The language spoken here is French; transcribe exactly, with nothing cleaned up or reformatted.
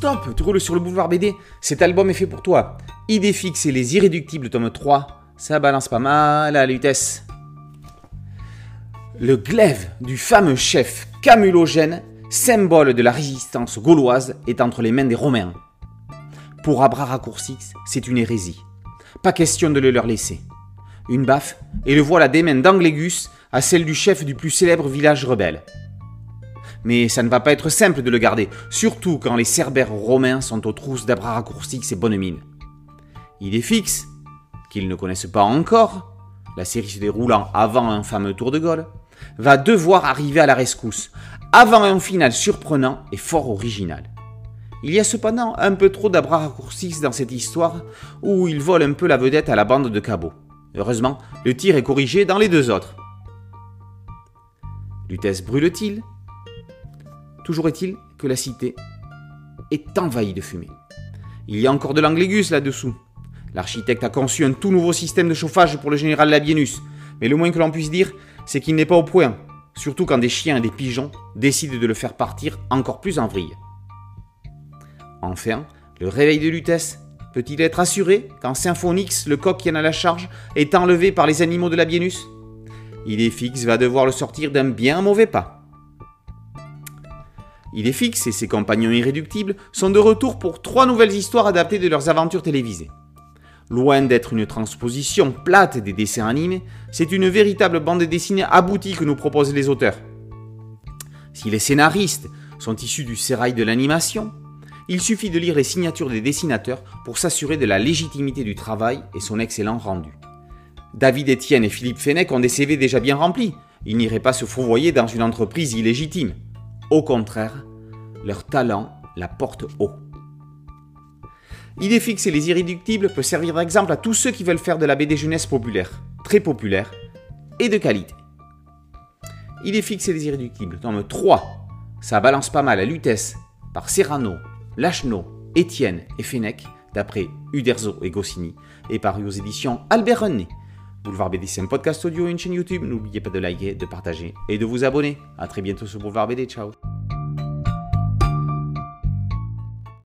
Top, tu roules sur le boulevard B D, cet album est fait pour toi. Idéfix et les Irréductibles, tome trois, ça balance pas mal à Lutèce. Le glaive du fameux chef Camulogène, symbole de la résistance gauloise, est entre les mains des Romains. Pour Abraracourcix, c'est une hérésie. Pas question de le leur laisser. Une baffe, et le voilà des mains d'Anglégus à celle du chef du plus célèbre village rebelle. Mais ça ne va pas être simple de le garder, surtout quand les cerbères romains sont aux trousses d'Abraracourcix et Bonnemine. Idéfix, qu'ils ne connaissent pas encore, la série se déroulant avant un fameux Tour de Gaule, va devoir arriver à la rescousse, avant un final surprenant et fort original. Il y a cependant un peu trop d'Abraracourcix dans cette histoire, où il vole un peu la vedette à la bande de cabots. Heureusement, le tir est corrigé dans les deux autres. Lutèce brûle-t-il? Toujours est-il que la cité est envahie de fumée. Il y a encore de l'anglégus là-dessous. L'architecte a conçu un tout nouveau système de chauffage pour le général Labienus, mais le moins que l'on puisse dire, c'est qu'il n'est pas au point, surtout quand des chiens et des pigeons décident de le faire partir encore plus en vrille. Enfin, le réveil de Lutèce peut-il être assuré quand Symphonix, le coq qui en a la charge, est enlevé par les animaux de Labienus? Idéfix va devoir le sortir d'un bien mauvais pas. Idéfix et ses compagnons irréductibles sont de retour pour trois nouvelles histoires adaptées de leurs aventures télévisées. Loin d'être une transposition plate des dessins animés, c'est une véritable bande dessinée aboutie que nous proposent les auteurs. Si les scénaristes sont issus du sérail de l'animation, il suffit de lire les signatures des dessinateurs pour s'assurer de la légitimité du travail et son excellent rendu. David Etienne et Philippe Fenech ont des C V déjà bien remplis, ils n'iraient pas se fourvoyer dans une entreprise illégitime. Au contraire, leur talent la porte haut. Idéfix et les Irréductibles peut servir d'exemple à tous ceux qui veulent faire de la B D jeunesse populaire, très populaire et de qualité. Idéfix et les Irréductibles, tome trois, ça balance pas mal à Lutèce, par Serrano, Lacheneau, Etienne et Fenech, d'après Uderzo et Goscinny, et paru aux éditions Albert René. Boulevard B D, c'est un podcast audio et une chaîne YouTube. N'oubliez pas de liker, de partager et de vous abonner. A très bientôt sur Boulevard B D. Ciao.